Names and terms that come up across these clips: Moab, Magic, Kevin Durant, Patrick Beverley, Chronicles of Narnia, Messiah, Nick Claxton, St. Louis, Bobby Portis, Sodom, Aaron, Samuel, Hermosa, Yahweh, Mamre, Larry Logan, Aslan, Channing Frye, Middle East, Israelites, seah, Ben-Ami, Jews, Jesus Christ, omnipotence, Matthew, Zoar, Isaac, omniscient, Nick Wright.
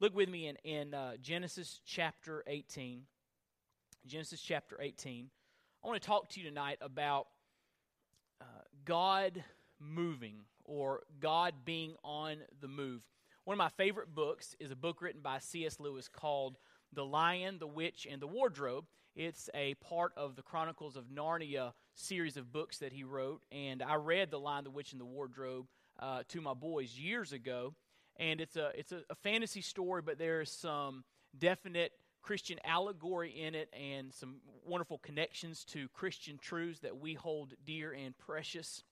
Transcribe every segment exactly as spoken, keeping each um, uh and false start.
Look with me in, in uh, Genesis chapter eighteen. Genesis chapter eighteen. I want to talk to you tonight about uh, God moving, or God being on the move. One of my favorite books is a book written by C S Lewis called The Lion, the Witch, and the Wardrobe. It's a part of the Chronicles of Narnia series of books that he wrote, and I read The Lion, the Witch, and the Wardrobe uh, to my boys years ago, and it's a it's a, a fantasy story, but there is some definite Christian allegory in it and some wonderful connections to Christian truths that we hold dear and precious.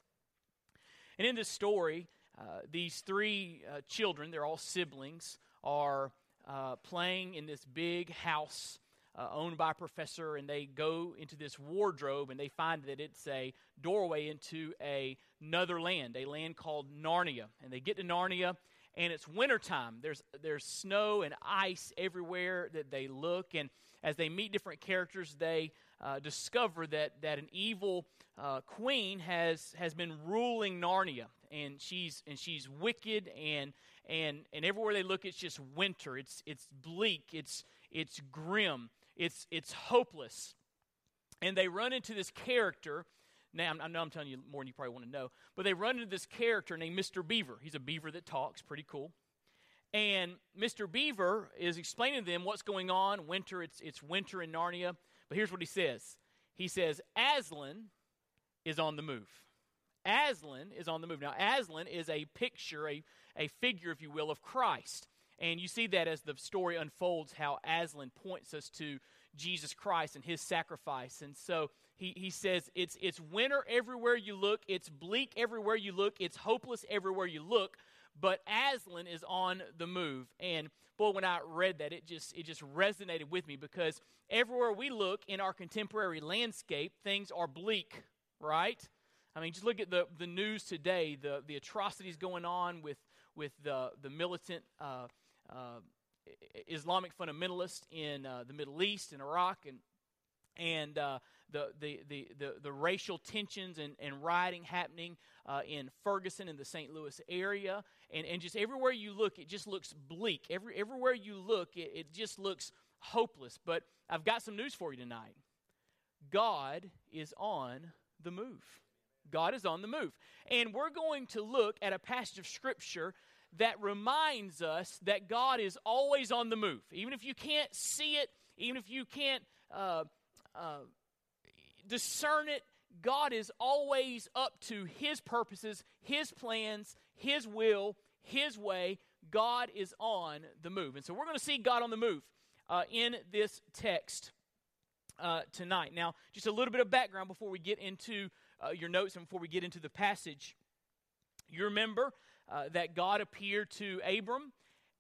And in this story, uh, these three uh, children, they're all siblings, are uh, playing in this big house Uh, owned by a professor, and they go into this wardrobe, and they find that it's a doorway into a, another land, a land called Narnia. And they get to Narnia, and it's wintertime. There's there's snow and ice everywhere that they look, and as they meet different characters, they uh, discover that that an evil uh, queen has has been ruling Narnia, and she's and she's wicked, and and and everywhere they look, it's just winter. It's it's bleak. It's it's grim. It's it's hopeless, and they run into this character. Now, I know I'm telling you more than you probably want to know, but they run into this character named Mister Beaver. He's a beaver that talks, pretty cool. And Mister Beaver is explaining to them what's going on. Winter, it's it's winter in Narnia. But here's what he says. He says, Aslan is on the move. Aslan is on the move. Now, Aslan is a picture, a, a figure, if you will, of Christ. And you see that as the story unfolds, how Aslan points us to Jesus Christ and his sacrifice. And so he, he says, it's it's winter everywhere you look, it's bleak everywhere you look, it's hopeless everywhere you look, but Aslan is on the move. And boy, when I read that, it just it just resonated with me, because everywhere we look in our contemporary landscape, things are bleak, right? I mean, just look at the, the news today, the, the atrocities going on with, with the, the militant uh Uh, Islamic fundamentalists in uh, the Middle East and Iraq, and and uh, the, the, the the the racial tensions and, and rioting happening uh, in Ferguson in the Saint Louis area, and, and just everywhere you look, it just looks bleak. Every everywhere you look, it, it just looks hopeless. But I've got some news for you tonight. God is on the move. God is on the move, and we're going to look at a passage of Scripture that reminds us that God is always on the move. Even if you can't see it, even if you can't uh, uh, discern it, God is always up to his purposes, his plans, his will, his way. God is on the move. And so we're going to see God on the move uh, in this text uh, tonight. Now, just a little bit of background before we get into uh, your notes and before we get into the passage. You remember Uh, that God appeared to Abram,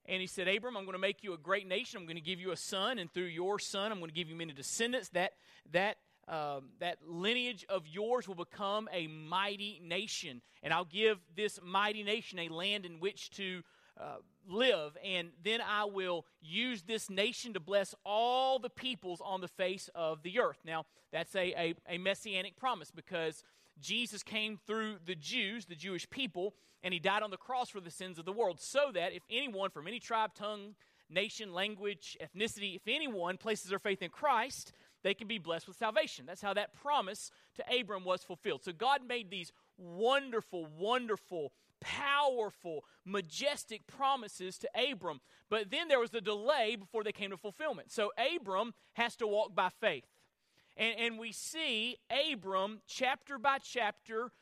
and he said, Abram, I'm going to make you a great nation. I'm going to give you a son, and through your son, I'm going to give you many descendants. That that um, that lineage of yours will become a mighty nation, and I'll give this mighty nation a land in which to uh, live, and then I will use this nation to bless all the peoples on the face of the earth. Now, that's a, a, a messianic promise, because Jesus came through the Jews, the Jewish people, and he died on the cross for the sins of the world, so that if anyone from any tribe, tongue, nation, language, ethnicity, if anyone places their faith in Christ, they can be blessed with salvation. That's how that promise to Abram was fulfilled. So God made these wonderful, wonderful, powerful, majestic promises to Abram. But then there was the delay before they came to fulfillment. So Abram has to walk by faith. And, and we see Abram, chapter by chapter, uh,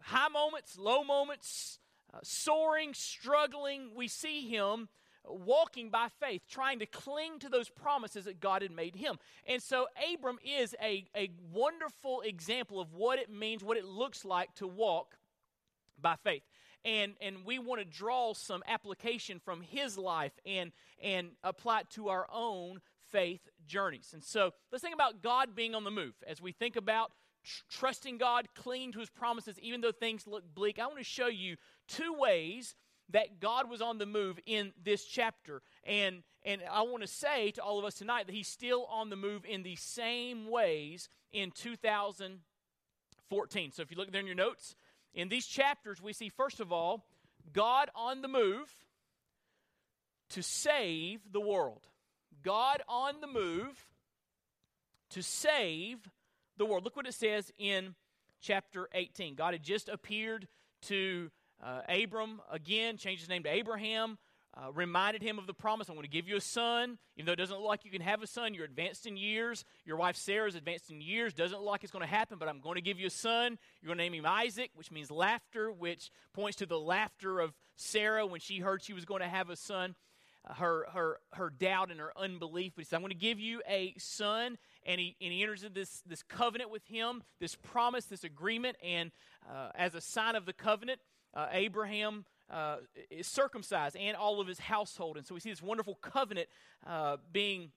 high moments, low moments, uh, soaring, struggling. We see him walking by faith, trying to cling to those promises that God had made him. And so Abram is a, a wonderful example of what it means, what it looks like to walk by faith. And and we want to draw some application from his life and, and apply it to our own faith journeys. And so let's think about God being on the move. As we think about tr- trusting God, clinging to his promises, even though things look bleak, I want to show you two ways that God was on the move in this chapter. And, and I want to say to all of us tonight that he's still on the move in the same ways in two thousand fourteen. So if you look there in your notes, in these chapters we see, first of all, God on the move. to save the world. God on the move to save the world. Look what it says in chapter eighteen. God had just appeared to uh, Abram again, changed his name to Abraham, Uh, reminded him of the promise. I'm going to give you a son. Even though it doesn't look like you can have a son, you're advanced in years. Your wife Sarah is advanced in years. Doesn't look like it's going to happen, but I'm going to give you a son. You're going to name him Isaac, which means laughter, which points to the laughter of Sarah when she heard she was going to have a son, uh, her her her doubt and her unbelief. But he said, I'm going to give you a son, and he, and he enters into this, this covenant with him, this promise, this agreement, and uh, as a sign of the covenant, uh, Abraham Uh, is circumcised and all of his household. And so we see this wonderful covenant uh, being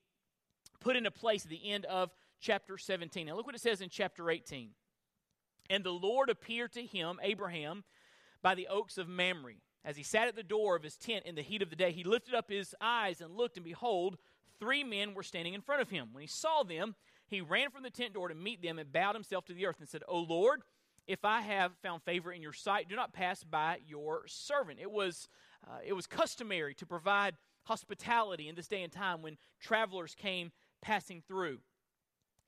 put into place at the end of chapter seventeen. Now look what it says in chapter eighteen. And the Lord appeared to him, Abraham, by the oaks of Mamre. As he sat at the door of his tent in the heat of the day, he lifted up his eyes and looked, and behold, three men were standing in front of him. When he saw them, he ran from the tent door to meet them and bowed himself to the earth and said, O Lord, if I have found favor in your sight, do not pass by your servant. It was uh, it was customary to provide hospitality in this day and time when travelers came passing through.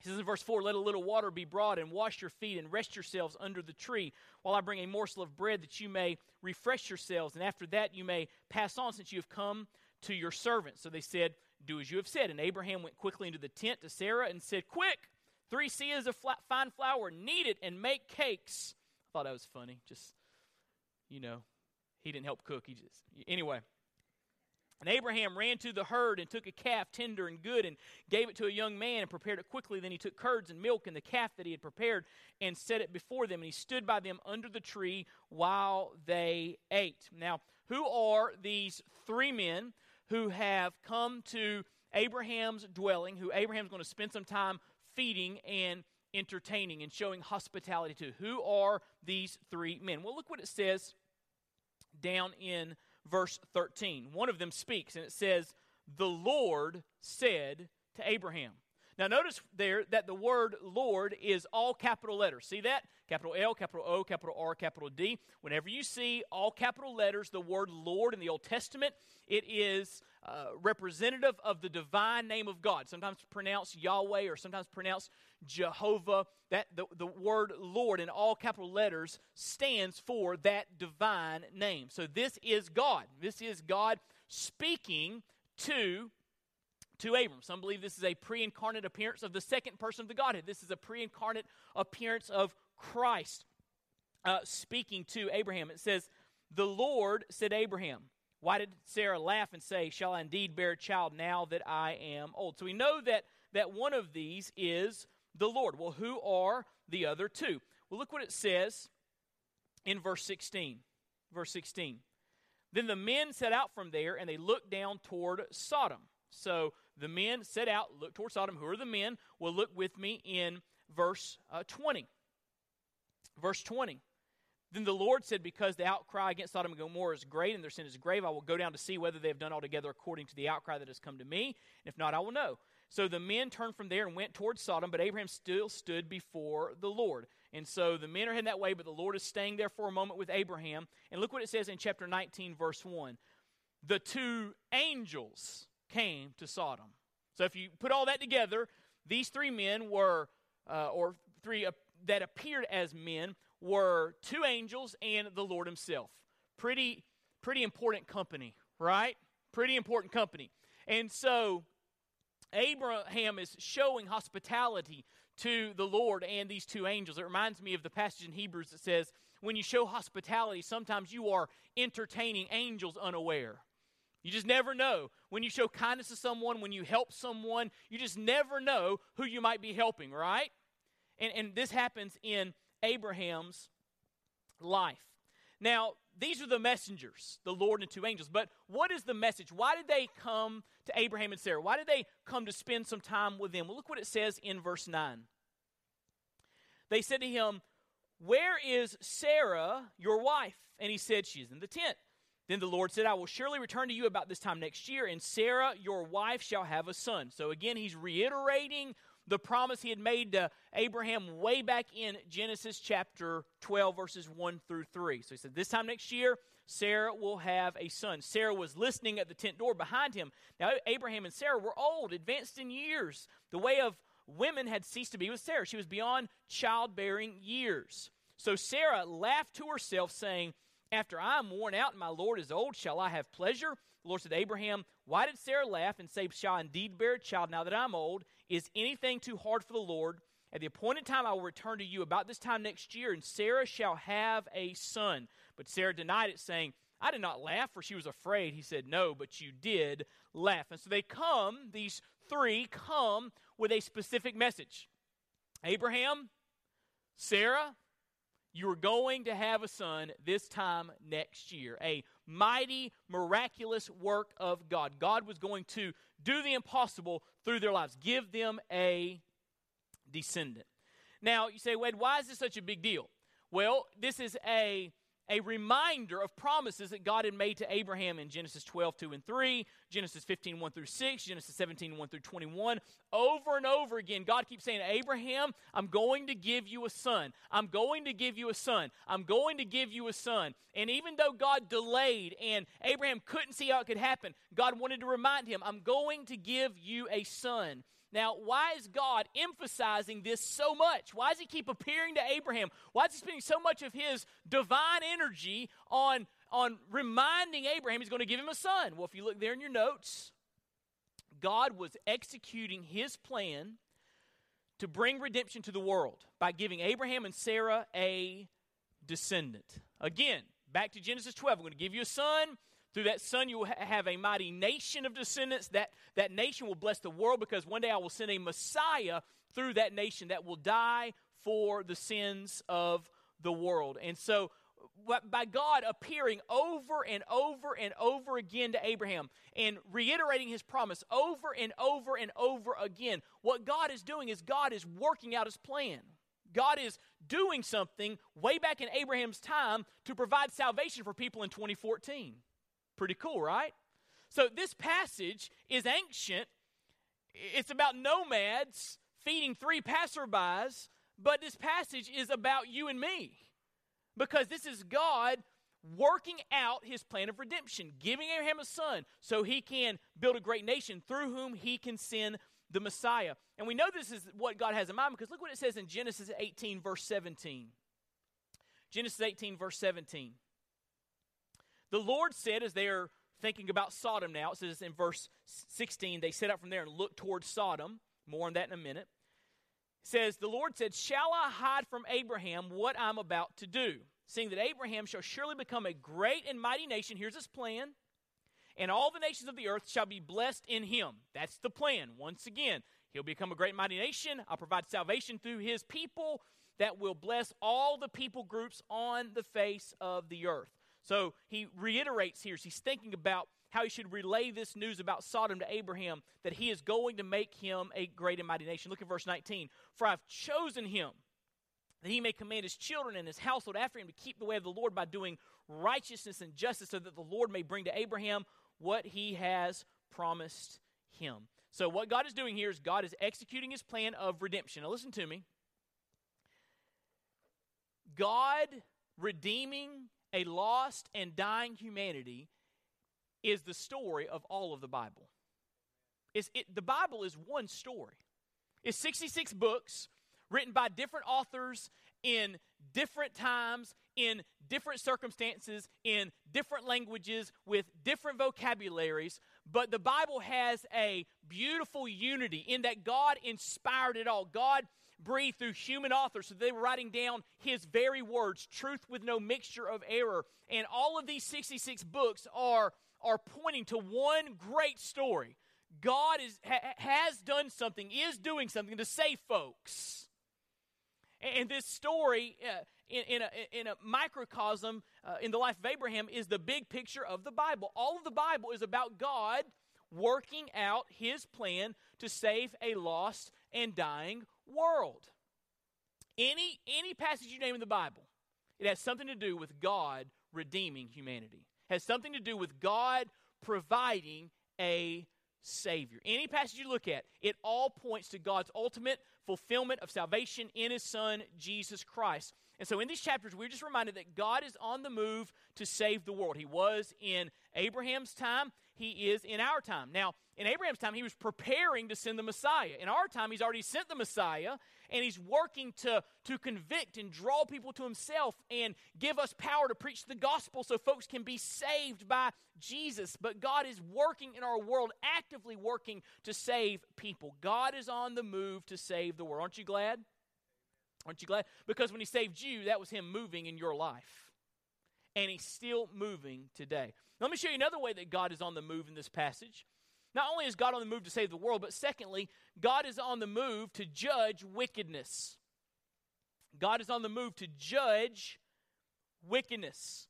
He says in verse four, let a little water be brought, and wash your feet, and rest yourselves under the tree, while I bring a morsel of bread that you may refresh yourselves, and after that you may pass on, since you have come to your servant. So they said, do as you have said. And Abraham went quickly into the tent to Sarah and said, quick! Three seahs of fine flour, knead it, and make cakes. I thought that was funny. Just, you know, he didn't help cook. He just, anyway. And Abraham ran to the herd and took a calf, tender and good, and gave it to a young man and prepared it quickly. Then he took curds and milk and the calf that he had prepared and set it before them. And he stood by them under the tree while they ate. Now, who are these three men who have come to Abraham's dwelling, who Abraham's going to spend some time feeding and entertaining and showing hospitality to? Who are these three men? Well, look what it says down in verse thirteen. One of them speaks, and it says, the Lord said to Abraham. Now, notice there that the word Lord is all capital letters. See that? Capital L, capital O, capital R, capital D. Whenever you see all capital letters, the word Lord in the Old Testament, it is uh, representative of the divine name of God. Sometimes pronounced Yahweh or sometimes pronounced Jehovah. That the, the word Lord in all capital letters stands for that divine name. So this is God. This is God speaking to To Abram. Some believe this is a pre-incarnate appearance of the second person of the Godhead. This is a pre-incarnate appearance of Christ uh, speaking to Abraham. It says, the Lord said to Abraham, why did Sarah laugh and say, shall I indeed bear a child now that I am old? So we know that, that one of these is the Lord. Well, who are the other two? Well, look what it says in verse sixteen. Verse sixteen. Then the men set out from there, and they looked down toward Sodom. So the men set out, look toward Sodom. Who are the men? Well, look with me in verse uh, twenty. Verse twenty. Then the Lord said, because the outcry against Sodom and Gomorrah is great, and their sin is grave, I will go down to see whether they have done altogether according to the outcry that has come to me. And if not, I will know. So the men turned from there and went toward Sodom, but Abraham still stood before the Lord. And so the men are heading that way, but the Lord is staying there for a moment with Abraham. And look what it says in chapter nineteen, verse one. The two angels came to Sodom. So if you put all that together, these three men were, uh, or three uh, that appeared as men, were two angels and the Lord himself. Pretty, pretty important company, right? Pretty important company. And so Abraham is showing hospitality to the Lord and these two angels. It reminds me of the passage in Hebrews that says, when you show hospitality, sometimes you are entertaining angels unaware. You just never know. When you show kindness to someone, when you help someone, you just never know who you might be helping, right? And, and this happens in Abraham's life. Now, these are the messengers, the Lord and two angels. But what is the message? Why did they come to Abraham and Sarah? Why did they come to spend some time with them? Well, look what it says in verse nine. They said to him, where is Sarah, your wife? And he said, she is in the tent. Then the Lord said, I will surely return to you about this time next year, and Sarah, your wife, shall have a son. So again, he's reiterating the promise he had made to Abraham way back in Genesis chapter twelve, verses one through three. So he said, this time next year, Sarah will have a son. Sarah was listening at the tent door behind him. Now, Abraham and Sarah were old, advanced in years. The way of women had ceased to be with Sarah. She was beyond childbearing years. So Sarah laughed to herself, saying, "After I am worn out and my Lord is old, shall I have pleasure?" The Lord said to Abraham, "Why did Sarah laugh and say, 'Shall I indeed bear a child now that I am old? Is anything too hard for the Lord? At the appointed time I will return to you about this time next year, and Sarah shall have a son.' But Sarah denied it, saying, 'I did not laugh, for she was afraid.' He said, 'No, but you did laugh.'" And so they come, these three come with a specific message. Abraham, Sarah, you are going to have a son this time next year. A mighty, miraculous work of God. God was going to do the impossible through their lives. Give them a descendant. Now, you say, Wade, why is this such a big deal? Well, this is a, a reminder of promises that God had made to Abraham in Genesis twelve, two and three, Genesis fifteen, one through six, Genesis seventeen, one through twenty-one. Over and over again, God keeps saying, Abraham, I'm going to give you a son. I'm going to give you a son. I'm going to give you a son. And even though God delayed and Abraham couldn't see how it could happen, God wanted to remind him, I'm going to give you a son. Now, why is God emphasizing this so much? Why does he keep appearing to Abraham? Why is he spending so much of his divine energy on, on reminding Abraham he's going to give him a son? Well, if you look there in your notes, God was executing his plan to bring redemption to the world by giving Abraham and Sarah a descendant. Again, back to Genesis twelve, I'm going to give you a son. Through that son, you will have a mighty nation of descendants. That, that nation will bless the world because one day I will send a Messiah through that nation that will die for the sins of the world. And so by God appearing over and over and over again to Abraham and reiterating his promise over and over and over again, what God is doing is God is working out his plan. God is doing something way back in Abraham's time to provide salvation for people in twenty fourteen. Pretty cool, right? So this passage is ancient. It's about nomads feeding three passerbys, but this passage is about you and me because this is God working out his plan of redemption, giving Abraham a son so he can build a great nation through whom he can send the Messiah. And we know this is what God has in mind because look what it says in Genesis eighteen, verse seventeen. Genesis eighteen, verse seventeen. The Lord said, as they are thinking about Sodom now, it says in verse sixteen, they set out from there and looked towards Sodom. More on that in a minute. It says, the Lord said, shall I hide from Abraham what I'm about to do? Seeing that Abraham shall surely become a great and mighty nation. Here's his plan. And all the nations of the earth shall be blessed in him. That's the plan. Once again, he'll become a great and mighty nation. I'll provide salvation through his people that will bless all the people groups on the face of the earth. So he reiterates here, he's thinking about how he should relay this news about Sodom to Abraham, that he is going to make him a great and mighty nation. Look at verse nineteen. For I've chosen him that he may command his children and his household after him to keep the way of the Lord by doing righteousness and justice so that the Lord may bring to Abraham what he has promised him. So what God is doing here is God is executing his plan of redemption. Now listen to me. God redeeming a lost and dying humanity is the story of all of the Bible. It's, it, the Bible is one story. It's sixty-six books written by different authors in different times, in different circumstances, in different languages, with different vocabularies. But the Bible has a beautiful unity in that God inspired it all. God breathed through human authors, so they were writing down his very words, truth with no mixture of error. And all of these sixty-six books are, are pointing to one great story. God is ha, has done something, is doing something to save folks. And this story, uh, in, in, a, in a microcosm, uh, in the life of Abraham, is the big picture of the Bible. All of the Bible is about God working out his plan to save a lost and dying world. Any any passage you name in the Bible, it has something to do with God redeeming humanity. It has something to do with God providing a Savior. Any passage you look at, it all points to God's ultimate fulfillment of salvation in his Son, Jesus Christ. And so in these chapters, we're just reminded that God is on the move to save the world. He was in Abraham's time. He is in our time. Now, in Abraham's time, he was preparing to send the Messiah. In our time, he's already sent the Messiah, and he's working to, to convict and draw people to himself and give us power to preach the gospel so folks can be saved by Jesus. But God is working in our world, actively working to save people. God is on the move to save the world. Aren't you glad? Aren't you glad? Because when he saved you, that was him moving in your life. And he's still moving today. Now, let me show you another way that God is on the move in this passage. Not only is God on the move to save the world, but secondly, God is on the move to judge wickedness. God is on the move to judge wickedness.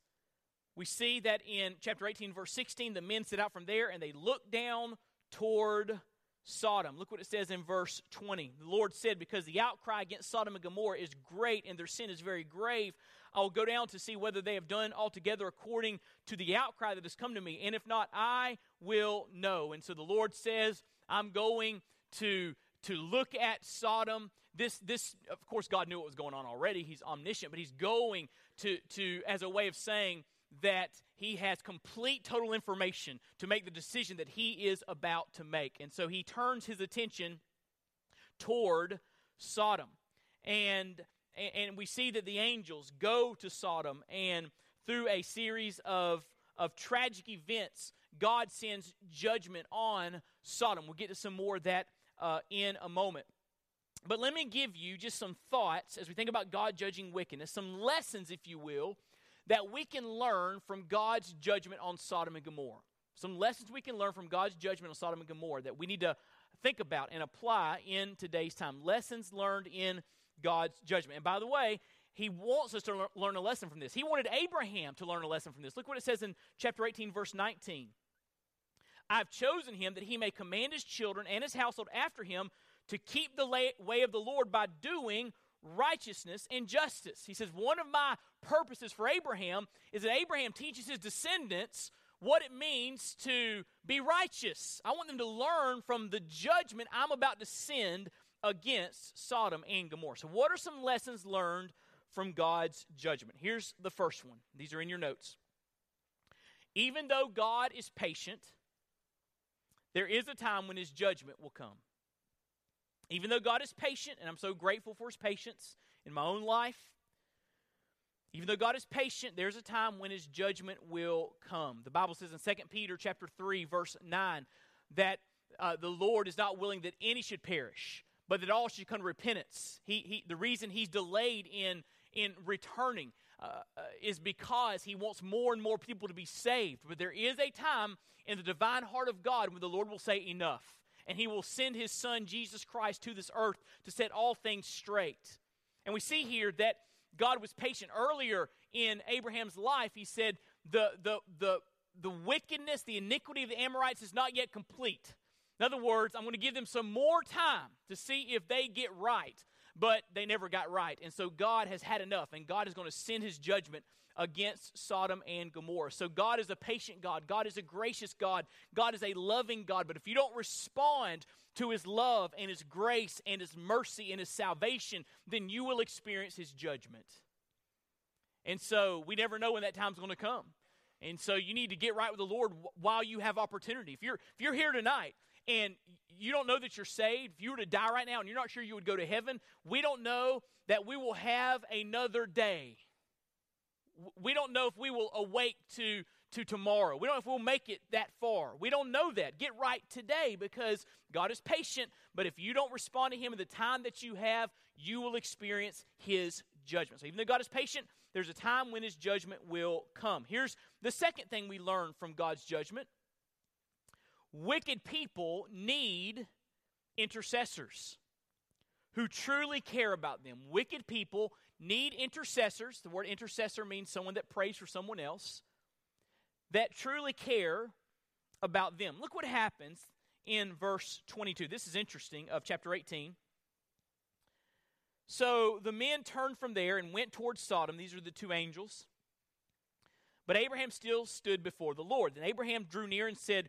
We see that in chapter eighteen, verse sixteen, the men set out from there and they looked down toward Sodom. Look what it says in verse twenty. The Lord said, because the outcry against Sodom and Gomorrah is great and their sin is very grave, I will go down to see whether they have done altogether according to the outcry that has come to me. And if not, I will know. And so the Lord says, I'm going to, to look at Sodom. This, this, of course, God knew what was going on already. He's omniscient, but he's going to, to as a way of saying that he has complete, total information to make the decision that he is about to make. And so he turns his attention toward Sodom. And, and we see that the angels go to Sodom, and through a series of, of tragic events, God sends judgment on Sodom. We'll get to some more of that uh, in a moment. But let me give you just some thoughts as we think about God judging wickedness, some lessons, if you will, that we can learn from God's judgment on Sodom and Gomorrah. Some lessons we can learn from God's judgment on Sodom and Gomorrah that we need to think about and apply in today's time. Lessons learned in God's judgment. And by the way, he wants us to learn a lesson from this. He wanted Abraham to learn a lesson from this. Look what it says in chapter eighteen, verse nineteen. I've chosen him that he may command his children and his household after him to keep the way of the Lord by doing righteousness and justice. He says, one of my purposes for Abraham is that Abraham teaches his descendants what it means to be righteous. I want them to learn from the judgment I'm about to send against Sodom and Gomorrah. So what are some lessons learned from God's judgment? Here's the first one. These are in your notes. Even though God is patient, there is a time when his judgment will come. Even though God is patient, and I'm so grateful for his patience in my own life, even though God is patient, there's a time when his judgment will come. The Bible says in Second Peter chapter three, verse nine, that uh, the Lord is not willing that any should perish, but that all should come to repentance. He, he, the reason he's delayed in, in returning uh, uh, is because he wants more and more people to be saved. But there is a time in the divine heart of God when the Lord will say, enough. And he will send his son, Jesus Christ, to this earth to set all things straight. And we see here that God was patient. Earlier in Abraham's life, he said, the, the, the, the wickedness, the iniquity of the Amorites is not yet complete. In other words, I'm going to give them some more time to see if they get right. But they never got right. And so God has had enough, and God is going to send his judgment against Sodom and Gomorrah. So God is a patient God. God is a gracious God. God is a loving God. But if you don't respond to his love and his grace and his mercy and his salvation, then you will experience his judgment. And so we never know when that time's going to come. And so you need to get right with the Lord while you have opportunity. If you're, if you're here tonight and you don't know that you're saved, if you were to die right now and you're not sure you would go to heaven, we don't know that we will have another day. We don't know if we will awake to, to tomorrow. We don't know if we'll make it that far. We don't know that. Get right today, because God is patient, but if you don't respond to him in the time that you have, you will experience his judgment. So even though God is patient, there's a time when his judgment will come. Here's the second thing we learn from God's judgment. Wicked people need intercessors who truly care about them. Wicked people need intercessors. The word intercessor means someone that prays for someone else, that truly care about them. Look what happens in verse twenty-two. This is interesting, of chapter eighteen. So the men turned from there and went towards Sodom. These are the two angels. But Abraham still stood before the Lord. Then Abraham drew near and said,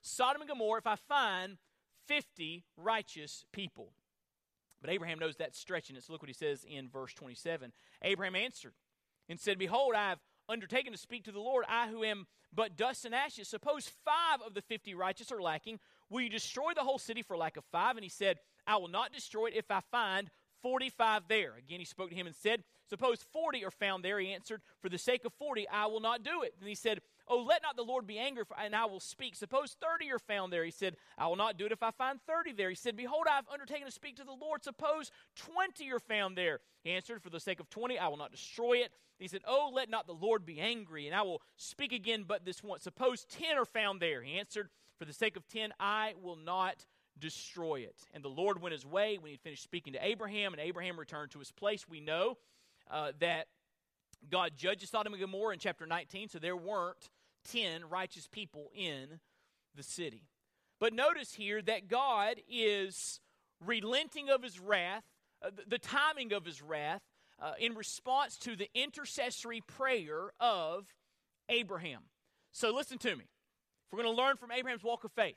Sodom and Gomorrah if I find fifty righteous people. But Abraham knows that's stretching it. So look what he says in verse twenty-seven. Abraham answered and said, behold, I have undertaken to speak to the Lord, I who am but dust and ashes. Suppose five of the fifty righteous are lacking. Will you destroy the whole city for lack of five? And he said, I will not destroy it if I find forty-five there. Again, he spoke to him and said, suppose forty are found there. He answered, for the sake of forty, I will not do it. And he said, oh, let not the Lord be angry, for, and I will speak. Suppose thirty are found there. He said, I will not do it if I find thirty there. He said, behold, I have undertaken to speak to the Lord. Suppose twenty are found there. He answered, for the sake of twenty, I will not destroy it. He said, oh, let not the Lord be angry, and I will speak again but this once. Suppose ten are found there. He answered, for the sake of ten, I will not destroy it. And the Lord went his way when he had finished speaking to Abraham, and Abraham returned to his place. We know uh, that God judges Sodom and Gomorrah in chapter nineteen, so there weren't ten righteous people in the city. But notice here that God is relenting of his wrath, uh, the timing of his wrath, uh, in response to the intercessory prayer of Abraham. So listen to me. If we're going to learn from Abraham's walk of faith,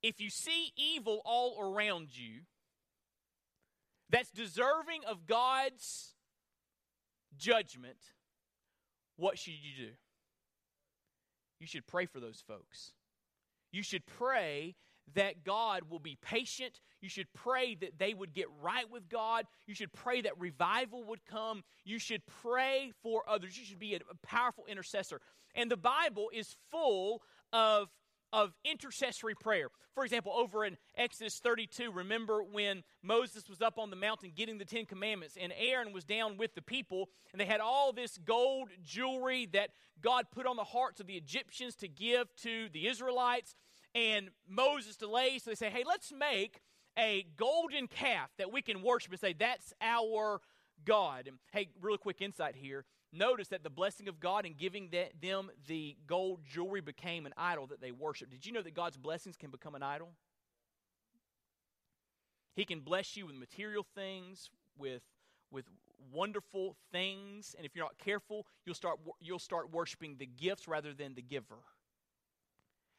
if you see evil all around you that's deserving of God's judgment, what should you do? You should pray for those folks. You should pray that God will be patient. You should pray that they would get right with God. You should pray that revival would come. You should pray for others. You should be a powerful intercessor. And the Bible is full of of intercessory prayer. For example, over in Exodus thirty-two, remember when Moses was up on the mountain getting the Ten Commandments, and Aaron was down with the people, and they had all this gold jewelry that God put on the hearts of the Egyptians to give to the Israelites, and Moses delays, so they say, hey, let's make a golden calf that we can worship and say, that's our God. And hey, really quick insight here. Notice that the blessing of God in giving them the gold jewelry became an idol that they worshiped. Did you know that God's blessings can become an idol? He can bless you with material things, with with wonderful things, and if you're not careful, you'll start you'll start worshiping the gifts rather than the giver.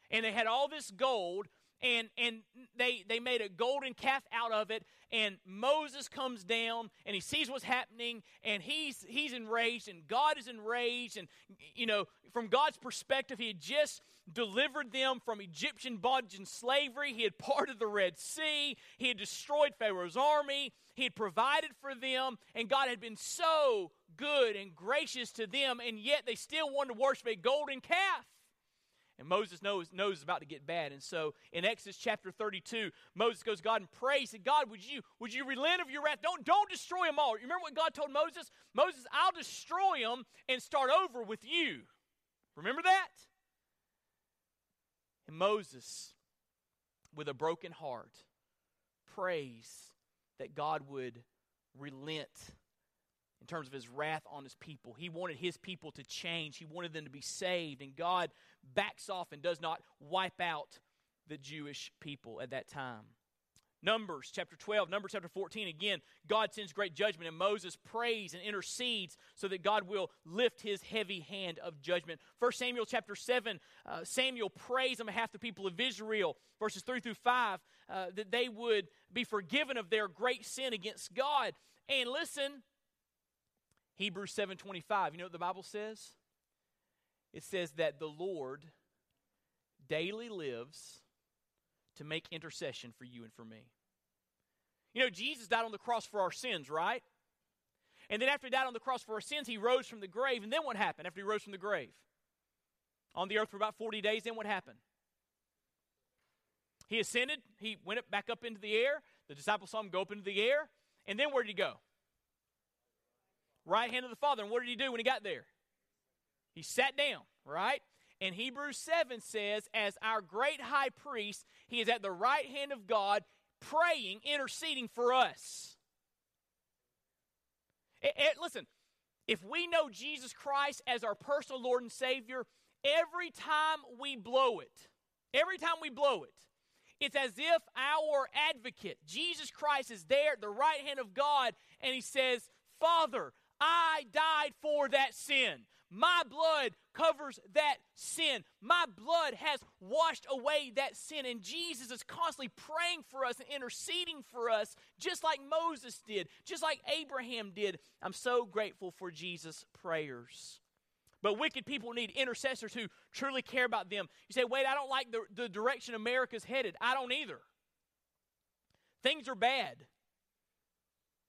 And they had all this gold, and and they they made a golden calf out of it, and Moses comes down and he sees what's happening, and he's he's enraged, and God is enraged, and you know, from God's perspective, he had just delivered them from Egyptian bondage and slavery. He had parted the Red Sea. He had destroyed Pharaoh's army. He had provided for them, and God had been so good and gracious to them, and yet they still wanted to worship a golden calf. And Moses knows, knows it's about to get bad. And so in Exodus chapter thirty-two, Moses goes to God and prays. He said, God, would you, would you relent of your wrath? Don't, don't destroy them all. You remember what God told Moses? Moses, I'll destroy them and start over with you. Remember that? And Moses, with a broken heart, prays that God would relent in terms of his wrath on his people. He wanted his people to change. He wanted them to be saved. And God backs off and does not wipe out the Jewish people at that time. Numbers chapter twelve, Numbers chapter fourteen. Again, God sends great judgment, and Moses prays and intercedes so that God will lift his heavy hand of judgment. First Samuel chapter seven, uh, Samuel prays on behalf of the people of Israel, verses three through five, uh, that they would be forgiven of their great sin against God. And listen, Hebrews seven twenty-five, you know what the Bible says? It says that the Lord daily lives to make intercession for you and for me. You know, Jesus died on the cross for our sins, right? And then after he died on the cross for our sins, he rose from the grave. And then what happened after he rose from the grave? On the earth for about forty days, then what happened? He ascended. He went back up into the air. The disciples saw him go up into the air. And then where did he go? Right hand of the Father. And what did he do when he got there? He sat down, right? And Hebrews seven says, as our great high priest, he is at the right hand of God, praying, interceding for us. It, it, listen, if we know Jesus Christ as our personal Lord and Savior, every time we blow it, every time we blow it, it's as if our advocate, Jesus Christ, is there at the right hand of God, and he says, Father, I died for that sin. My blood covers that sin. My blood has washed away that sin. And Jesus is constantly praying for us and interceding for us, just like Moses did, just like Abraham did. I'm so grateful for Jesus' prayers. But wicked people need intercessors who truly care about them. You say, wait, I don't like the, the direction America's headed. I don't either. Things are bad.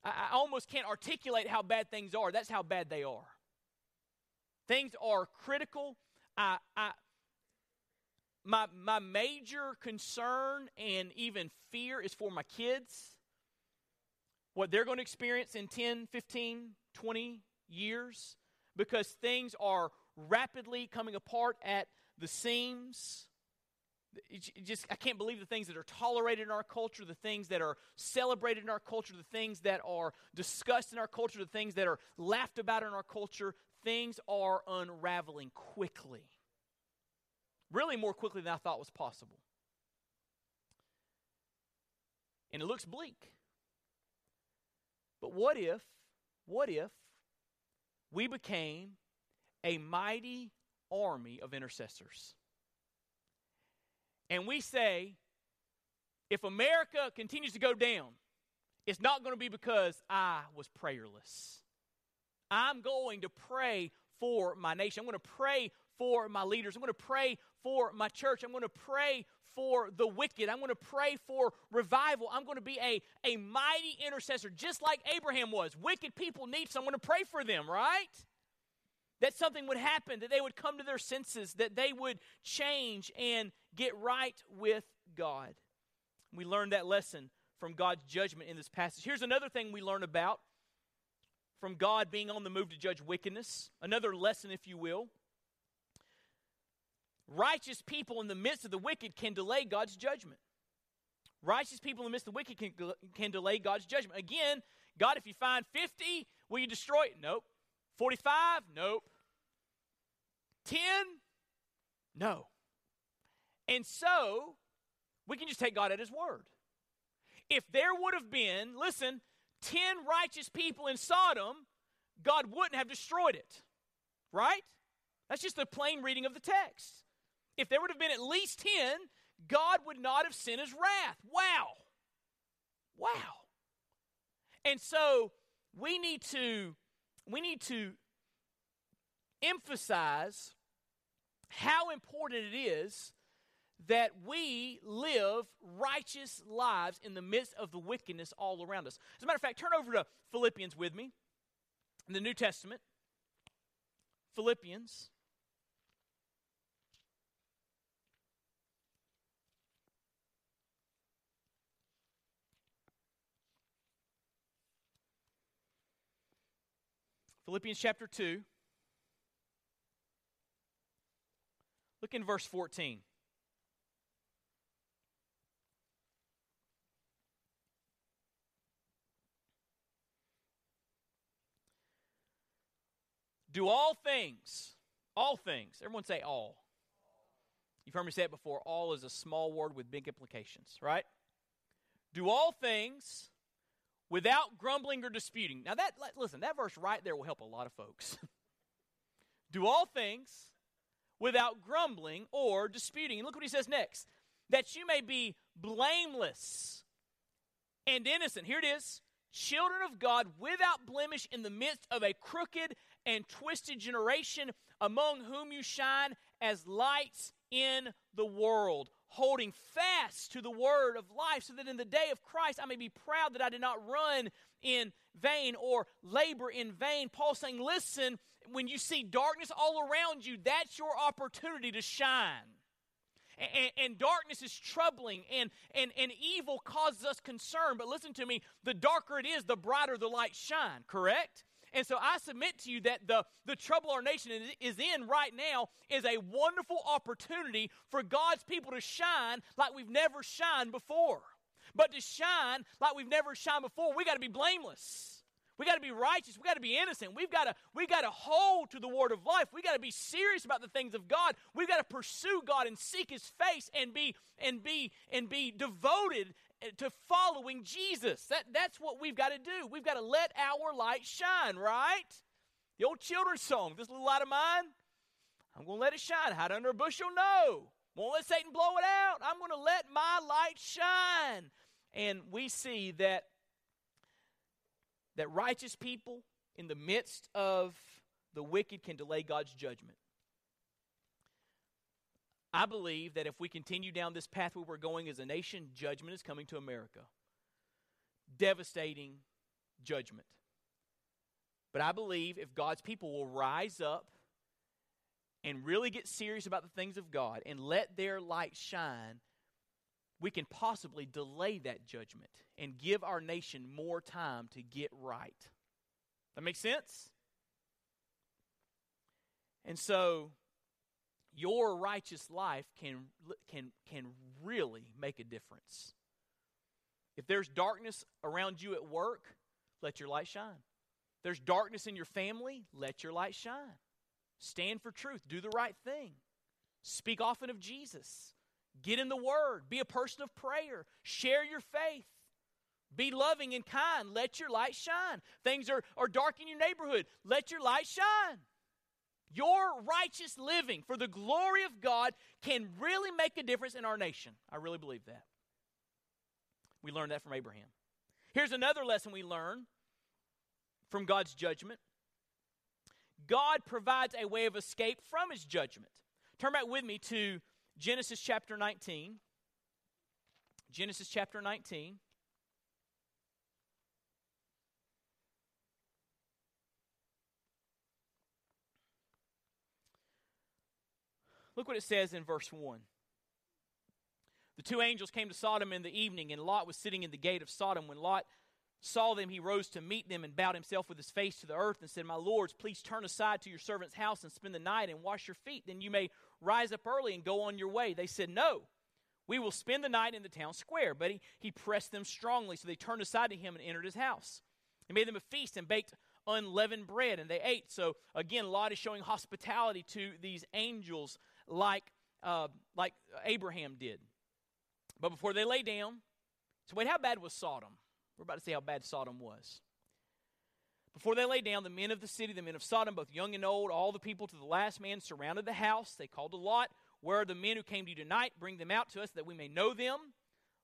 I, I almost can't articulate how bad things are. That's how bad they are. Things are critical. I, I, my, my major concern and even fear is for my kids. What they're going to experience in ten, fifteen, twenty years. Because things are rapidly coming apart at the seams. It just, I can't believe the things that are tolerated in our culture, the things that are celebrated in our culture, the things that are discussed in our culture, the things that are laughed about in our culture. Things are unraveling quickly. Really more quickly than I thought was possible. And it looks bleak. But what if, what if, we became a mighty army of intercessors? And we say, if America continues to go down, it's not going to be because I was prayerless. I'm going to pray for my nation. I'm going to pray for my leaders. I'm going to pray for my church. I'm going to pray for the wicked. I'm going to pray for revival. I'm going to be a, a mighty intercessor, just like Abraham was. Wicked people need someone to pray for them, right? That something would happen, that they would come to their senses, that they would change and get right with God. We learned that lesson from God's judgment in this passage. Here's another thing we learn about from God being on the move to judge wickedness. Another lesson, if you will. Righteous people in the midst of the wicked can delay God's judgment. Righteous people in the midst of the wicked can, can delay God's judgment. Again, God, if you find fifty, will you destroy it? Nope. forty-five? Nope. ten? No. And so, we can just take God at his word. If there would have been, listen, ten righteous people in Sodom, God wouldn't have destroyed it. Right? That's just the plain reading of the text. If there would have been at least ten, God would not have sent his wrath. Wow. Wow. And so we need to, we need to emphasize how important it is that we live righteous lives in the midst of the wickedness all around us. As a matter of fact, turn over to Philippians with me in the New Testament. Philippians. Philippians chapter two. Look in verse fourteen. Do all things, all things, everyone say all. You've heard me say it before, all is a small word with big implications, right? Do all things without grumbling or disputing. Now that, listen, that verse right there will help a lot of folks. Do all things without grumbling or disputing. And look what he says next. That you may be blameless and innocent. Here it is. Children of God without blemish in the midst of a crooked and twisted generation, among whom you shine as lights in the world, holding fast to the word of life, so that in the day of Christ I may be proud that I did not run in vain or labor in vain. Paul's saying, listen, when you see darkness all around you, that's your opportunity to shine. And, and darkness is troubling, and, and, and evil causes us concern. But listen to me, the darker it is, the brighter the light shine, correct? And so I submit to you that the, the trouble our nation is in right now is a wonderful opportunity for God's people to shine like we've never shined before. But to shine like we've never shined before, we got to be blameless. We got to be righteous. We got to be innocent. We've got to we got to hold to the word of life. We got to be serious about the things of God. We've got to pursue God and seek His face and be and be and be devoted to following Jesus. That that's what we've got to do. We've got to let our light shine, right? The old children's song, "This Little Light of Mine, I'm going to let it shine. Hide under a bushel, no. Won't let Satan blow it out. I'm going to let my light shine." And we see that that righteous people in the midst of the wicked can delay God's judgment. I believe that if we continue down this pathway we're going as a nation, judgment is coming to America. Devastating judgment. But I believe if God's people will rise up and really get serious about the things of God and let their light shine, we can possibly delay that judgment and give our nation more time to get right. That makes sense? And so your righteous life can, can, can really make a difference. If there's darkness around you at work, let your light shine. If there's darkness in your family, let your light shine. Stand for truth. Do the right thing. Speak often of Jesus. Get in the Word. Be a person of prayer. Share your faith. Be loving and kind. Let your light shine. Things are, are dark in your neighborhood. Let your light shine. Your righteous living for the glory of God can really make a difference in our nation. I really believe that. We learned that from Abraham. Here's another lesson we learn from God's judgment. God provides a way of escape from His judgment. Turn back with me to Genesis chapter nineteen. Genesis chapter nineteen. Look what it says in verse one. The two angels came to Sodom in the evening, and Lot was sitting in the gate of Sodom. When Lot saw them, he rose to meet them and bowed himself with his face to the earth and said, "My lords, please turn aside to your servant's house and spend the night and wash your feet. Then you may rise up early and go on your way." They said, "No, we will spend the night in the town square." But he, he pressed them strongly, so they turned aside to him and entered his house. He made them a feast and baked unleavened bread, and they ate. So again, Lot is showing hospitality to these angels like, uh, like Abraham did. But before they lay down, so wait, how bad was Sodom? We're about to see how bad Sodom was. Before they lay down, the men of the city, the men of Sodom, both young and old, all the people to the last man, surrounded the house. They called to Lot, "Where are the men who came to you tonight? Bring them out to us that we may know them."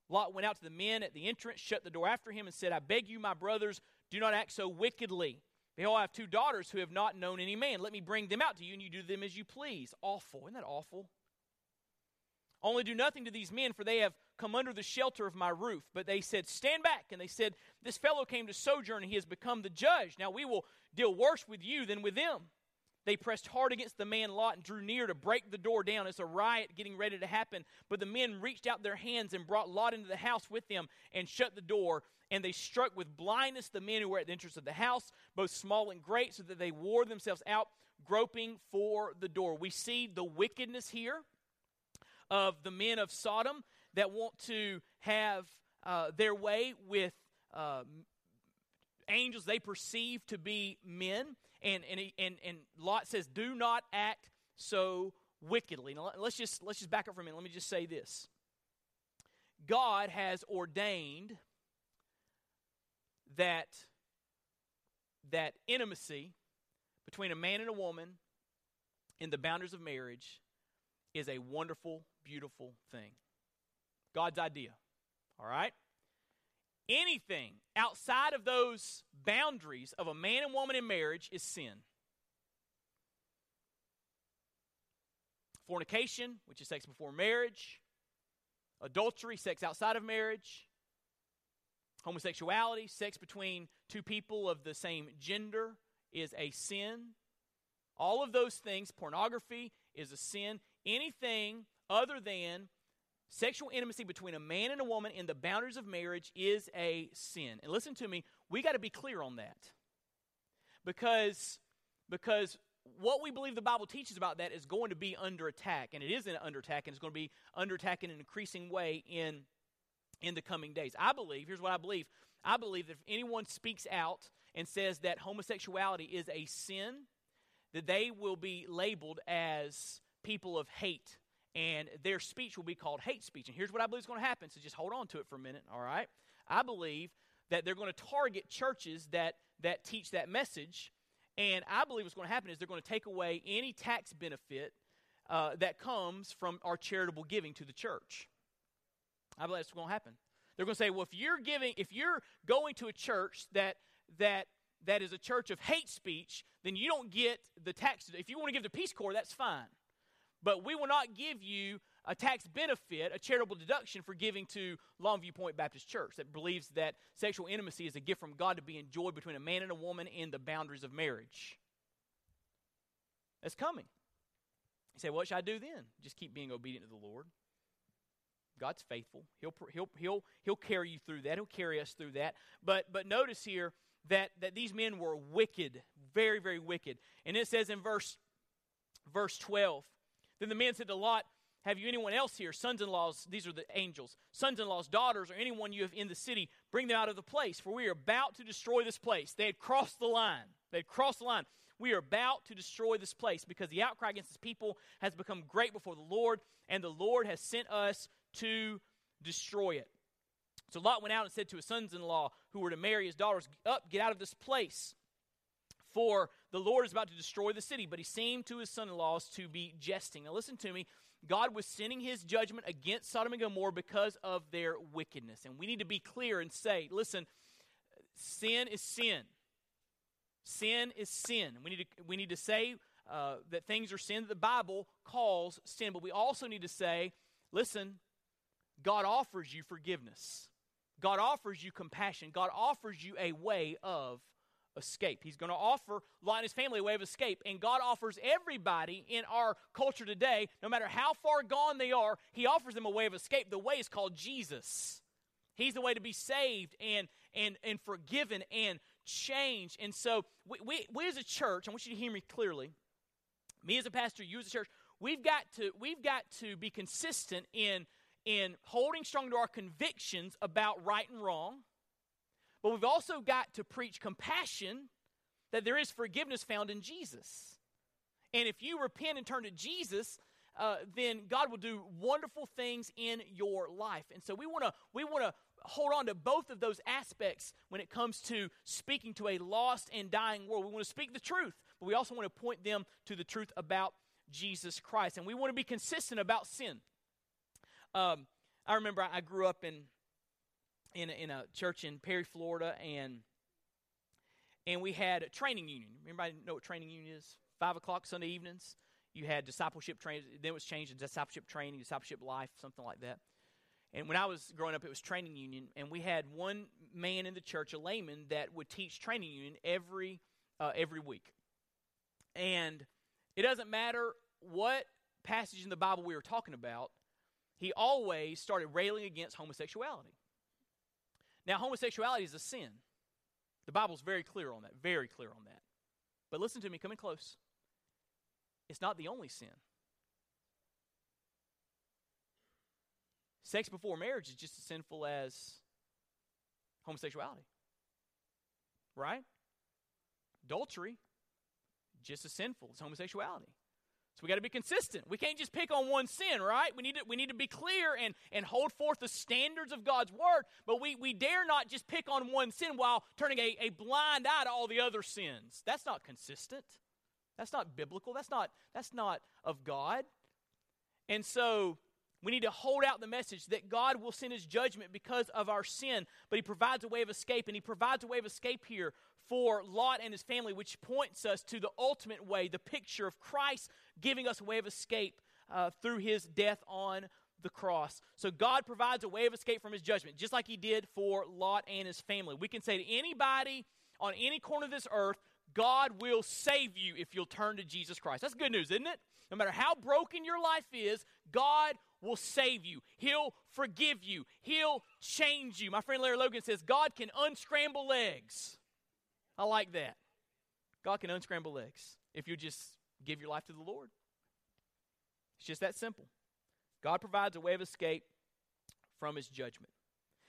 Lot went out to the men at the entrance, shut the door after him, and said, "I beg you, my brothers, do not act so wickedly. Behold, I have two daughters who have not known any man. Let me bring them out to you, and you do them as you please." Awful. Isn't that awful? "Only do nothing to these men, for they have come under the shelter of my roof." But they said, "Stand back." And they said, "This fellow came to sojourn, and he has become the judge. Now we will deal worse with you than with them." They pressed hard against the man Lot and drew near to break the door down. It's a riot getting ready to happen. But the men reached out their hands and brought Lot into the house with them and shut the door. And they struck with blindness the men who were at the entrance of the house, both small and great, so that they wore themselves out, groping for the door. We see the wickedness here of the men of Sodom that want to have uh, their way with uh, angels they perceive to be men. And and, he, and and Lot says, "Do not act so wickedly." Now, let's just, let's just back up for a minute. Let me just say this. God has ordained that, that intimacy between a man and a woman in the boundaries of marriage is a wonderful, beautiful thing. God's idea, all right? Anything outside of those boundaries of a man and woman in marriage is sin. Fornication, which is sex before marriage. Adultery, sex outside of marriage. Homosexuality, sex between two people of the same gender, is a sin. All of those things, pornography is a sin. Anything other than sexual intimacy between a man and a woman in the boundaries of marriage is a sin. And listen to me, we got to be clear on that. Because, because what we believe the Bible teaches about that is going to be under attack. And it is under attack, and it's going to be under attack in an increasing way in in the coming days. I believe, here's what I believe. I believe that if anyone speaks out and says that homosexuality is a sin, that they will be labeled as people of hate, and their speech will be called hate speech. And here's what I believe is going to happen, so just hold on to it for a minute, all right? I believe that they're going to target churches that, that teach that message, and I believe what's going to happen is they're going to take away any tax benefit uh, that comes from our charitable giving to the church. I believe that's what's going to happen. They're going to say, well, if you're giving, if you're going to a church that that that is a church of hate speech, then you don't get the tax. If you want to give to Peace Corps, that's fine. But we will not give you a tax benefit, a charitable deduction for giving to Longview Point Baptist Church that believes that sexual intimacy is a gift from God to be enjoyed between a man and a woman in the boundaries of marriage. That's coming. You say, what should I do then? Just keep being obedient to the Lord. God's faithful. He'll he'll he'll he'll carry you through that. He'll carry us through that. But but notice here that, that these men were wicked, very very wicked. And it says in verse verse twelve, then the men said to Lot, "Have you anyone else here? Sons-in-laws, these are the angels. Sons-in-laws, daughters, or anyone you have in the city, bring them out of the place, for we are about to destroy this place." They had crossed the line. They had crossed the line. We are about to destroy this place because the outcry against this people has become great before the Lord, and the Lord has sent us to destroy it. So Lot went out and said to his sons-in-law who were to marry his daughters, "Up, get out of this place, for the Lord is about to destroy the city." But he seemed to his son-in-laws to be jesting. Now listen to me. God was sending his judgment against Sodom and Gomorrah because of their wickedness. And we need to be clear and say, listen, sin is sin. Sin is sin. We need to, we need to say uh, that things are sin that the Bible calls sin. But we also need to say, listen, God offers you forgiveness. God offers you compassion. God offers you a way of escape. He's going to offer Lot and his family a way of escape. And God offers everybody in our culture today, no matter how far gone they are, he offers them a way of escape. The way is called Jesus. He's the way to be saved and and and forgiven and changed. And so we, we, we as a church, I want you to hear me clearly. Me as a pastor, you as a church, we've got to we've got to be consistent in in holding strong to our convictions about right and wrong. But we've also got to preach compassion, that there is forgiveness found in Jesus. And if you repent and turn to Jesus, uh, then God will do wonderful things in your life. And so we want to we want to hold on to both of those aspects when it comes to speaking to a lost and dying world. We want to speak the truth, but we also want to point them to the truth about Jesus Christ. And we want to be consistent about sin. Um, I remember I grew up in... In a, in a church in Perry, Florida, and and we had a training union. Everybody know what training union is? Five o'clock Sunday evenings. You had discipleship training. Then it was changed to discipleship training, discipleship life, something like that. And when I was growing up, it was training union. And we had one man in the church, a layman, that would teach training union every uh, every week. And it doesn't matter what passage in the Bible we were talking about, he always started railing against homosexuality. Now, homosexuality is a sin. The Bible's very clear on that, very clear on that. But listen to me, come in close. It's not the only sin. Sex before marriage is just as sinful as homosexuality, right? Adultery, just as sinful as homosexuality. So we got to be consistent. We can't just pick on one sin, right? We need to we need to be clear and, and hold forth the standards of God's word, but we, we dare not just pick on one sin while turning a, a blind eye to all the other sins. That's not consistent. That's not biblical. That's not that's not of God. And so we need to hold out the message that God will send his judgment because of our sin, but he provides a way of escape, and he provides a way of escape here for Lot and his family, which points us to the ultimate way, the picture of Christ giving us a way of escape uh, through his death on the cross. So God provides a way of escape from his judgment, just like he did for Lot and his family. We can say to anybody on any corner of this earth, God will save you if you'll turn to Jesus Christ. That's good news, isn't it? No matter how broken your life is, God will save you. He'll forgive you. He'll change you. My friend Larry Logan says, God can unscramble legs. I like that. God can unscramble legs if you just give your life to the Lord. It's just that simple. God provides a way of escape from his judgment.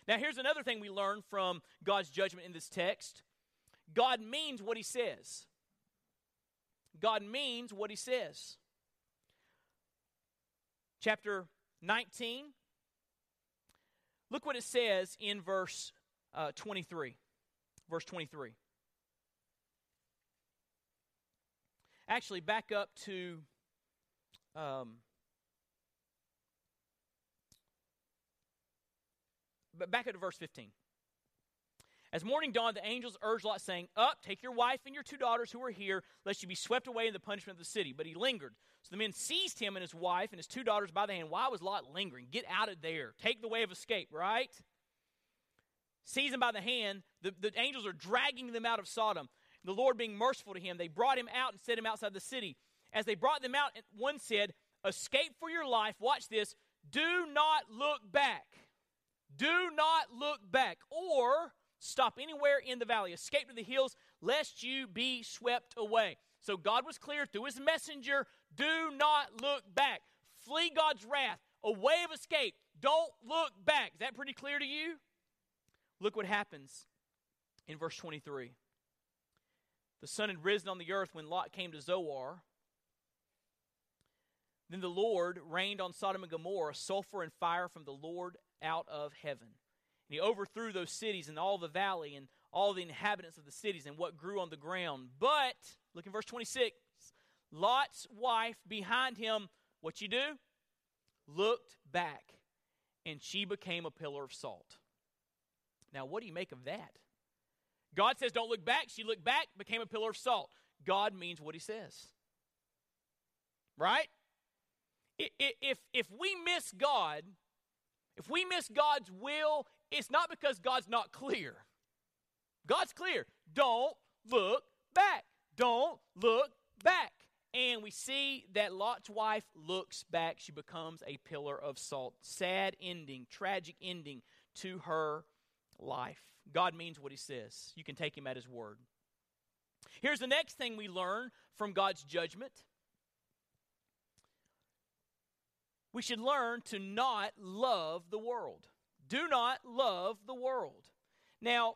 Now, here's another thing we learn from God's judgment in this text. God means what he says. God means what he says. Chapter nineteen, look what it says in verse uh, twenty-three. Verse twenty-three. Actually, back up to um, back up to verse fifteen. As morning dawned, the angels urged Lot, saying, "Up, take your wife and your two daughters who are here, lest you be swept away in the punishment of the city." But he lingered. So the men seized him and his wife and his two daughters by the hand. Why was Lot lingering? Get out of there. Take the way of escape, right? Seize him by the hand. The, the angels are dragging them out of Sodom. The Lord being merciful to him, they brought him out and set him outside the city. As they brought them out, one said, "Escape for your life." Watch this. "Do not look back. Do not look back. Or stop anywhere in the valley. Escape to the hills, lest you be swept away." So God was clear through his messenger, do not look back. Flee God's wrath. A way of escape. Don't look back. Is that pretty clear to you? Look what happens in verse twenty-three. The sun had risen on the earth when Lot came to Zoar. Then the Lord rained on Sodom and Gomorrah sulfur and fire from the Lord out of heaven. And he overthrew those cities and all the valley and all the inhabitants of the cities and what grew on the ground. But, look in verse twenty-six, Lot's wife behind him, what you do? Looked back, and she became a pillar of salt. Now, what do you make of that? God says don't look back. She looked back, became a pillar of salt. God means what he says. Right? If, if we miss God, if we miss God's will, it's not because God's not clear. God's clear. Don't look back. Don't look back. And we see that Lot's wife looks back. She becomes a pillar of salt. Sad ending, tragic ending to her life. God means what he says. You can take him at his word. Here's the next thing we learn from God's judgment. We should learn to not love the world. Do not love the world. Now,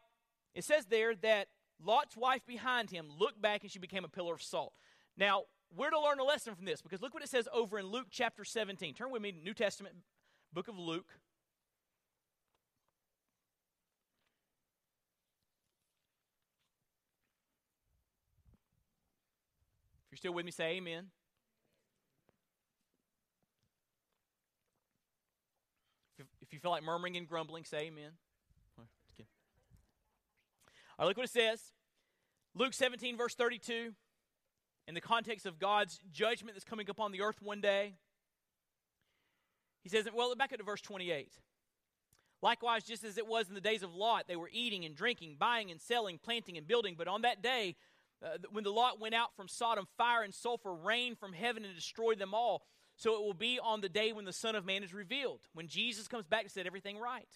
it says there that Lot's wife behind him looked back and she became a pillar of salt. Now, we're to learn a lesson from this because look what it says over in Luke chapter seventeen. Turn with me to the New Testament book of Luke. If you're still with me, say amen. If you feel like murmuring and grumbling, say amen. All right, look what it says. Luke seventeen, verse thirty-two, in the context of God's judgment that's coming upon the earth one day. He says, well, back up to verse twenty-eight. Likewise, just as it was in the days of Lot, they were eating and drinking, buying and selling, planting and building. But on that day, uh, when the Lot went out from Sodom, fire and sulfur rained from heaven and destroyed them all. So it will be on the day when the Son of Man is revealed, when Jesus comes back to set everything right.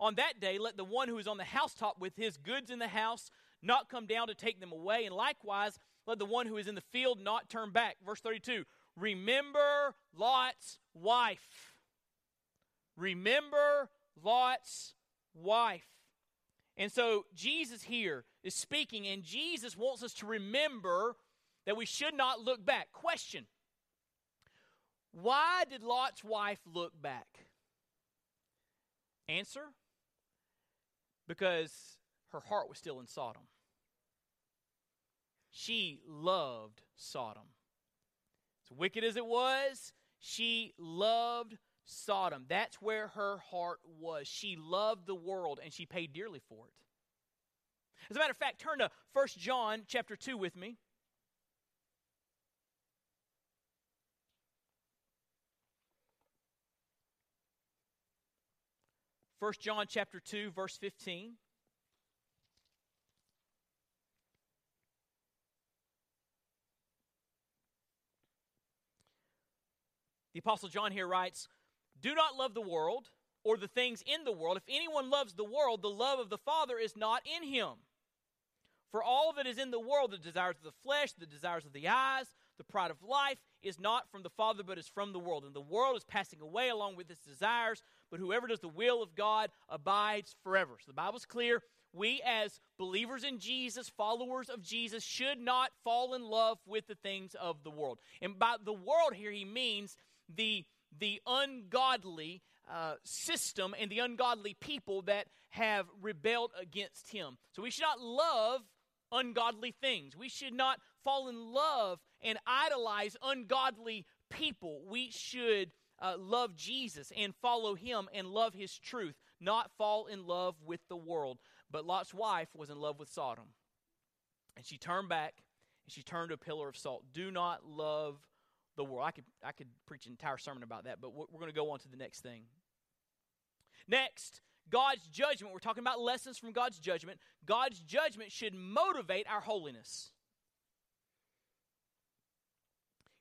On that day, let the one who is on the housetop with his goods in the house not come down to take them away, and likewise, let the one who is in the field not turn back. Verse thirty-two, remember Lot's wife. Remember Lot's wife. And so Jesus here is speaking, and Jesus wants us to remember that we should not look back. Question. Why did Lot's wife look back? Answer, because her heart was still in Sodom. She loved Sodom. As wicked as it was, she loved Sodom. That's where her heart was. She loved the world, and she paid dearly for it. As a matter of fact, turn to First John chapter two with me. First John chapter two, verse fifteen. The Apostle John here writes, do not love the world or the things in the world. If anyone loves the world, the love of the Father is not in him. For all that is in the world, the desires of the flesh, the desires of the eyes, the pride of life, is not from the Father, but is from the world. And the world is passing away along with its desires, but whoever does the will of God abides forever. So the Bible's clear. We as believers in Jesus, followers of Jesus, should not fall in love with the things of the world. And by the world here, he means the, the ungodly uh, system and the ungodly people that have rebelled against him. So we should not love ungodly things. We should not fall in love and idolize ungodly people. We should uh, love Jesus and follow him and love his truth, not fall in love with the world. But Lot's wife was in love with Sodom, and she turned back, and she turned to a pillar of salt. Do not love the world. I could I could preach an entire sermon about that, but we're going to go on to the next thing. Next, God's judgment. We're talking about lessons from God's judgment. God's judgment should motivate our holiness.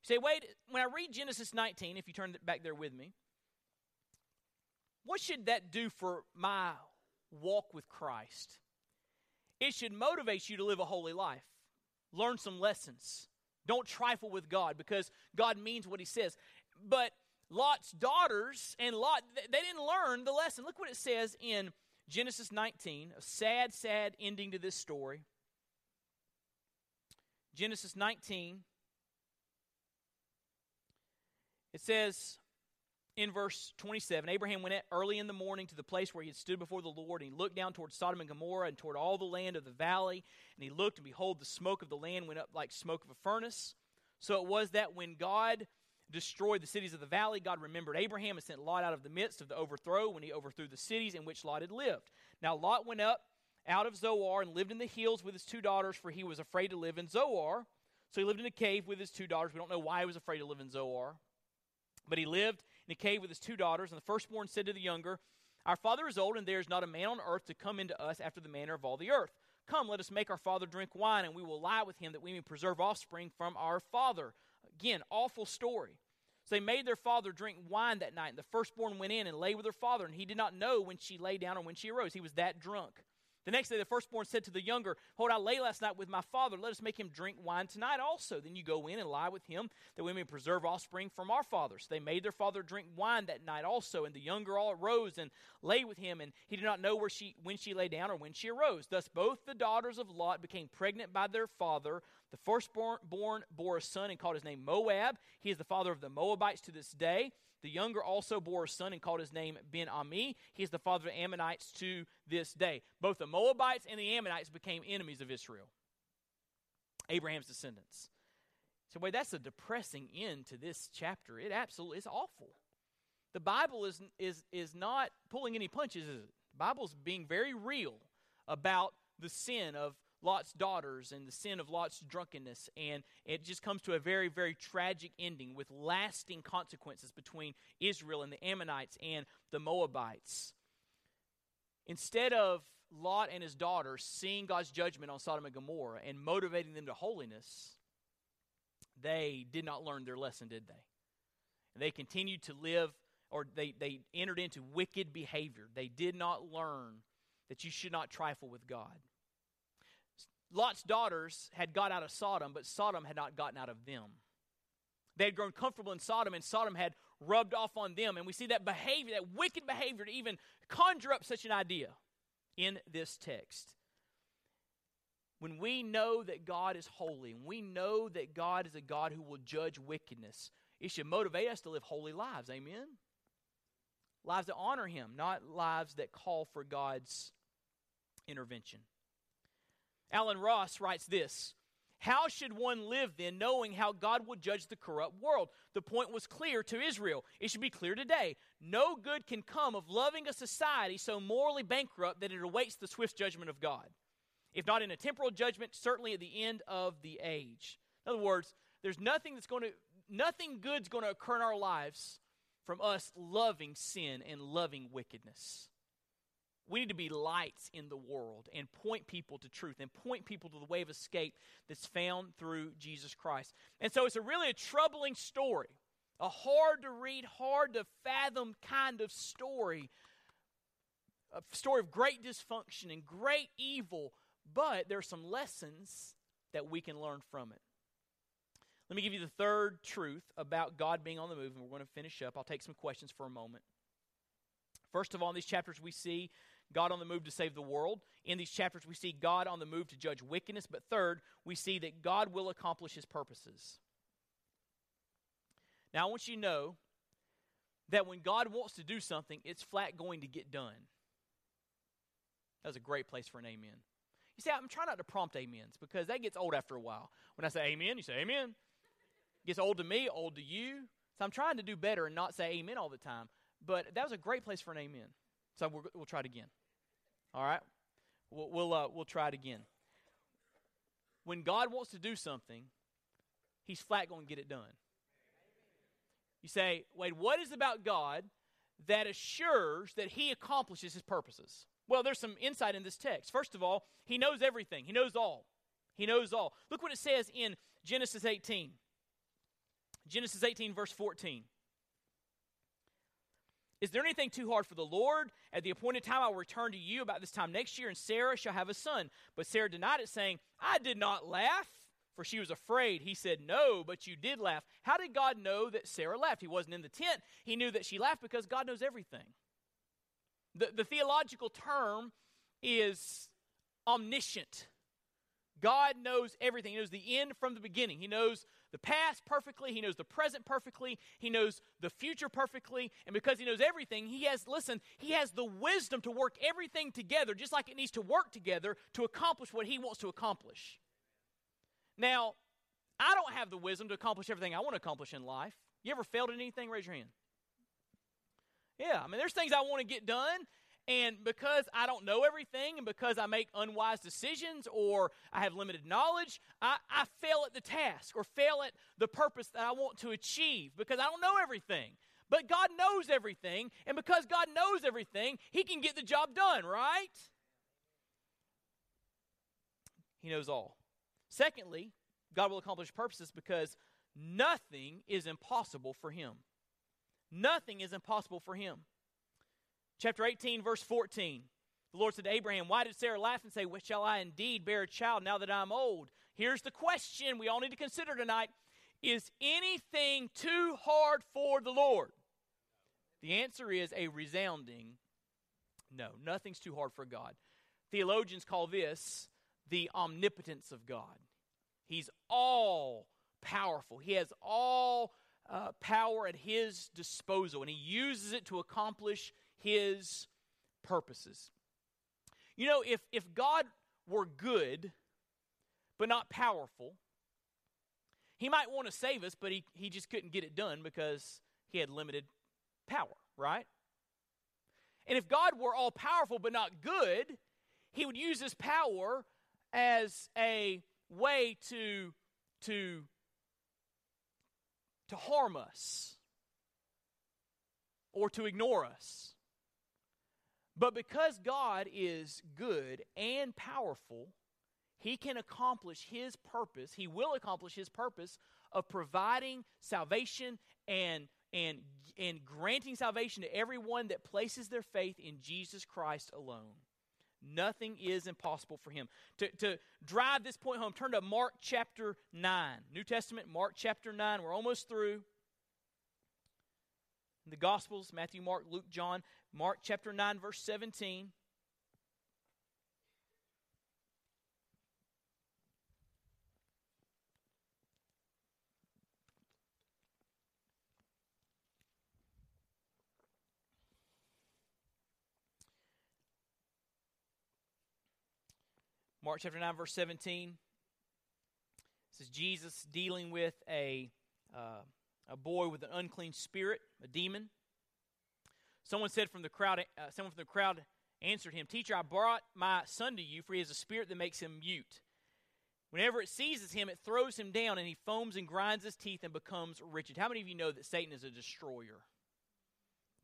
You say, wait, when I read Genesis nineteen, if you turn back there with me, what should that do for my walk with Christ? It should motivate you to live a holy life. Learn some lessons. Don't trifle with God, because God means what he says. But Lot's daughters and Lot, they didn't learn the lesson. Look what it says in Genesis nineteen, a sad, sad ending to this story. Genesis nineteen, it says in verse twenty-seven, Abraham went early in the morning to the place where he had stood before the Lord, and he looked down toward Sodom and Gomorrah and toward all the land of the valley. And he looked, and behold, the smoke of the land went up like smoke of a furnace. So it was that when God destroyed the cities of the valley, God remembered Abraham and sent Lot out of the midst of the overthrow when he overthrew the cities in which Lot had lived. Now Lot went up out of Zoar and lived in the hills with his two daughters, for he was afraid to live in Zoar. So he lived in a cave with his two daughters. We don't know why he was afraid to live in Zoar, but he lived in a cave with his two daughters, and the firstborn said to the younger, "Our father is old, and there is not a man on earth to come into us after the manner of all the earth. Come, let us make our father drink wine, and we will lie with him, that we may preserve offspring from our father." Again, awful story. So they made their father drink wine that night, and the firstborn went in and lay with her father, and he did not know when she lay down or when she arose. He was that drunk. The next day the firstborn said to the younger, "Hold, I lay last night with my father. Let us make him drink wine tonight also. Then you go in and lie with him, that we may preserve offspring from our fathers." So they made their father drink wine that night also, and the younger all arose and lay with him, and he did not know where she, when she lay down or when she arose. Thus both the daughters of Lot became pregnant by their father. The firstborn born bore a son and called his name Moab. He is the father of the Moabites to this day. The younger also bore a son and called his name Ben-Ami. He is the father of the Ammonites to this day. Both the Moabites and the Ammonites became enemies of Israel, Abraham's descendants. So wait, that's a depressing end to this chapter. It absolutely is awful. The Bible is, is, is not pulling any punches, is it? The Bible's being very real about the sin of Lot's daughters and the sin of Lot's drunkenness, and it just comes to a very, very tragic ending with lasting consequences between Israel and the Ammonites and the Moabites. Instead of Lot and his daughters seeing God's judgment on Sodom and Gomorrah and motivating them to holiness, they did not learn their lesson, did they? And they continued to live, or they, they entered into wicked behavior. They did not learn that you should not trifle with God. Lot's daughters had got out of Sodom, but Sodom had not gotten out of them. They had grown comfortable in Sodom, and Sodom had rubbed off on them. And we see that behavior, that wicked behavior, to even conjure up such an idea in this text. When we know that God is holy, and we know that God is a God who will judge wickedness, it should motivate us to live holy lives, amen? Lives that honor him, not lives that call for God's intervention. Alan Ross writes this: "How should one live then, knowing how God will judge the corrupt world? The point was clear to Israel. It should be clear today. No good can come of loving a society so morally bankrupt that it awaits the swift judgment of God. If not in a temporal judgment, certainly at the end of the age." In other words, there's nothing that's going to, nothing good's going to occur in our lives from us loving sin and loving wickedness. We need to be lights in the world and point people to truth and point people to the way of escape that's found through Jesus Christ. And so it's a really a troubling story, a hard-to-read, hard-to-fathom kind of story, a story of great dysfunction and great evil, but there are some lessons that we can learn from it. Let me give you the third truth about God being on the move, and we're going to finish up. I'll take some questions for a moment. First of all, in these chapters we see God on the move to save the world. In these chapters we see God on the move to judge wickedness. But third, we see that God will accomplish his purposes. Now I want you to know that when God wants to do something, it's flat going to get done. That was a great place for an amen. You see, I'm trying not to prompt amens because that gets old after a while. When I say amen, you say amen. It gets old to me, old to you. So I'm trying to do better and not say amen all the time. But that was a great place for an amen. So we're, we'll try it again. All right? We'll, we'll, uh, we'll try it again. When God wants to do something, he's flat going to get it done. You say, wait, what is about God that assures that he accomplishes his purposes? Well, there's some insight in this text. First of all, he knows everything. He knows all. He knows all. Look what it says in Genesis eighteen. Genesis eighteen, verse fourteen. Is there anything too hard for the Lord? At the appointed time I will return to you about this time next year, and Sarah shall have a son. But Sarah denied it, saying, I did not laugh, for she was afraid. He said, no, but you did laugh. How did God know that Sarah laughed? He wasn't in the tent. He knew that she laughed because God knows everything. The, the theological term is omniscient. God knows everything. He knows the end from the beginning. He knows the past perfectly. He knows the present perfectly. He knows the future perfectly. And because he knows everything, he has, listen, he has the wisdom to work everything together just like it needs to work together to accomplish what he wants to accomplish. Now, I don't have the wisdom to accomplish everything I want to accomplish in life. You ever failed at anything? Raise your hand. Yeah, I mean, there's things I want to get done, and because I don't know everything and because I make unwise decisions or I have limited knowledge, I, I fail at the task or fail at the purpose that I want to achieve because I don't know everything. But God knows everything, and because God knows everything, he can get the job done, right? He knows all. Secondly, God will accomplish purposes because nothing is impossible for him. Nothing is impossible for him. Chapter eighteen, verse fourteen. The Lord said to Abraham, why did Sarah laugh and say, well, shall I indeed bear a child now that I am old? Here's the question we all need to consider tonight. Is anything too hard for the Lord? The answer is a resounding no. Nothing's too hard for God. Theologians call this the omnipotence of God. He's all powerful. He has all Uh, power at his disposal, and he uses it to accomplish his purposes. You know, if, if God were good but not powerful, he might want to save us, but he, he just couldn't get it done because he had limited power, right? And if God were all powerful but not good, he would use his power as a way to to to harm us or to ignore us. But because God is good and powerful, he can accomplish his purpose. He will accomplish his purpose of providing salvation and, and, and granting salvation to everyone that places their faith in Jesus Christ alone. Nothing is impossible for him. To, to drive this point home, turn to Mark chapter nine. New Testament, Mark chapter nine. We're almost through. The Gospels, Matthew, Mark, Luke, John. Mark chapter nine, verse seventeen. Mark chapter nine, verse seventeen, this is Jesus dealing with a, uh, a boy with an unclean spirit, a demon. Someone said from the crowd, uh, someone from the crowd answered him, Teacher, I brought my son to you, for he has a spirit that makes him mute. Whenever it seizes him, it throws him down, and he foams and grinds his teeth and becomes rigid. How many of you know that Satan is a destroyer?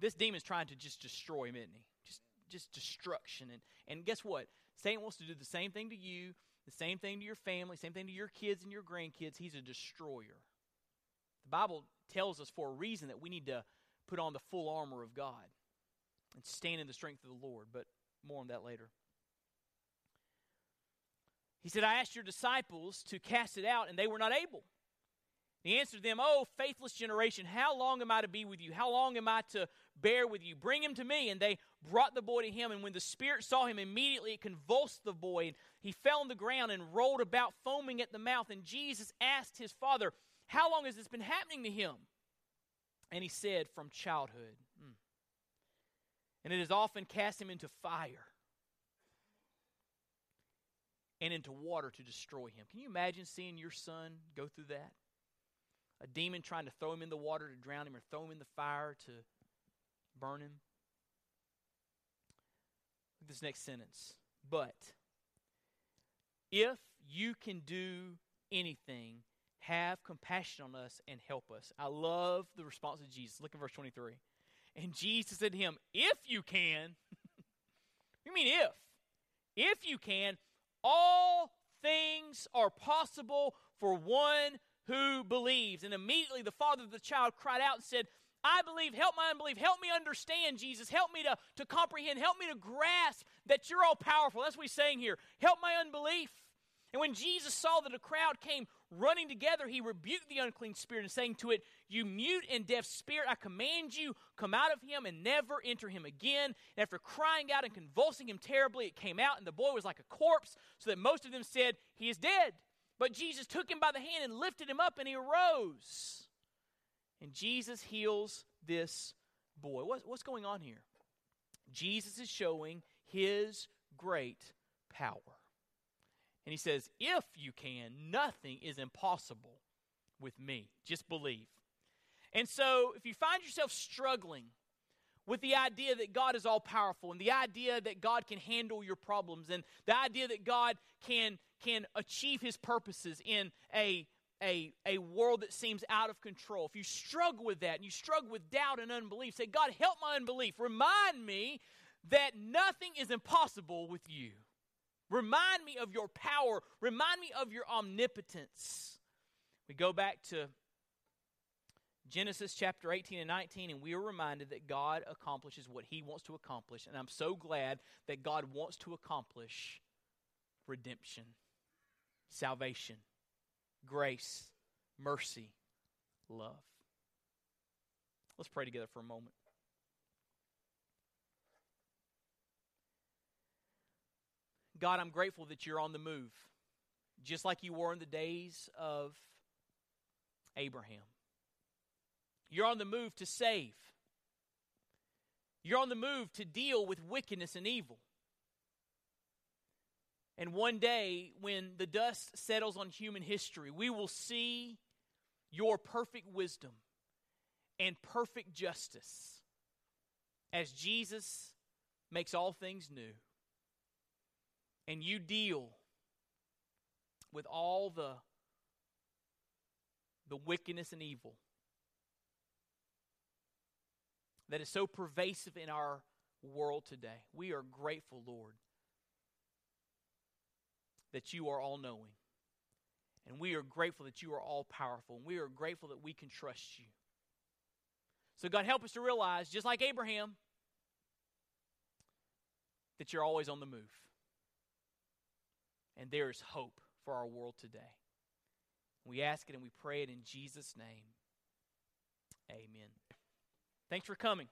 This demon's trying to just destroy him, isn't he? Just, just destruction. And, and guess what? Satan wants to do the same thing to you, the same thing to your family, same thing to your kids and your grandkids. He's a destroyer. The Bible tells us for a reason that we need to put on the full armor of God and stand in the strength of the Lord, but more on that later. He said, I asked your disciples to cast it out, and they were not able. He answered them, "Oh, faithless generation, how long am I to be with you? How long am I to bear with you? Bring him to me." And they brought the boy to him. And when the spirit saw him, immediately it convulsed the boy. And he fell on the ground and rolled about, foaming at the mouth. And Jesus asked his father, "How long has this been happening to him?" And he said, "From childhood. Mm. And it has often cast him into fire and into water to destroy him." Can you imagine seeing your son go through that? A demon trying to throw him in the water to drown him, or throw him in the fire to burn him. Look at this next sentence. "But if you can do anything, have compassion on us and help us." I love the response of Jesus. Look at verse twenty-three. "And Jesus said to him, 'If you can,'" you mean if, "if you can, all things are possible for one who believes.' And immediately the father of the child cried out and said, 'I believe, help my unbelief.'" Help me understand, Jesus. Help me to, to comprehend. Help me to grasp that you're all powerful. That's what he's saying here. Help my unbelief. "And when Jesus saw that a crowd came running together, he rebuked the unclean spirit and saying to it, 'You mute and deaf spirit, I command you, come out of him and never enter him again.' And after crying out and convulsing him terribly, it came out, and the boy was like a corpse, so that most of them said, 'He is dead.' But Jesus took him by the hand and lifted him up, and he arose." And Jesus heals this boy. What's, what's going on here? Jesus is showing his great power. And he says, if you can, nothing is impossible with me. Just believe. And so if you find yourself struggling with the idea that God is all-powerful, and the idea that God can handle your problems, and the idea that God can, can achieve his purposes in a, a, a world that seems out of control, if you struggle with that, and you struggle with doubt and unbelief, say, "God, help my unbelief. Remind me that nothing is impossible with you. Remind me of your power. Remind me of your omnipotence." We go back to Genesis chapter eighteen and nineteen, and we are reminded that God accomplishes what he wants to accomplish. And I'm so glad that God wants to accomplish redemption, salvation, grace, mercy, love. Let's pray together for a moment. God, I'm grateful that you're on the move, just like you were in the days of Abraham. You're on the move to save. You're on the move to deal with wickedness and evil. And one day, when the dust settles on human history, we will see your perfect wisdom and perfect justice as Jesus makes all things new. And you deal with all the, the wickedness and evil that is so pervasive in our world today. We are grateful, Lord, that you are all-knowing. And we are grateful that you are all-powerful. And we are grateful that we can trust you. So God, help us to realize, just like Abraham, that you're always on the move. And there is hope for our world today. We ask it and we pray it in Jesus' name. Amen. Thanks for coming.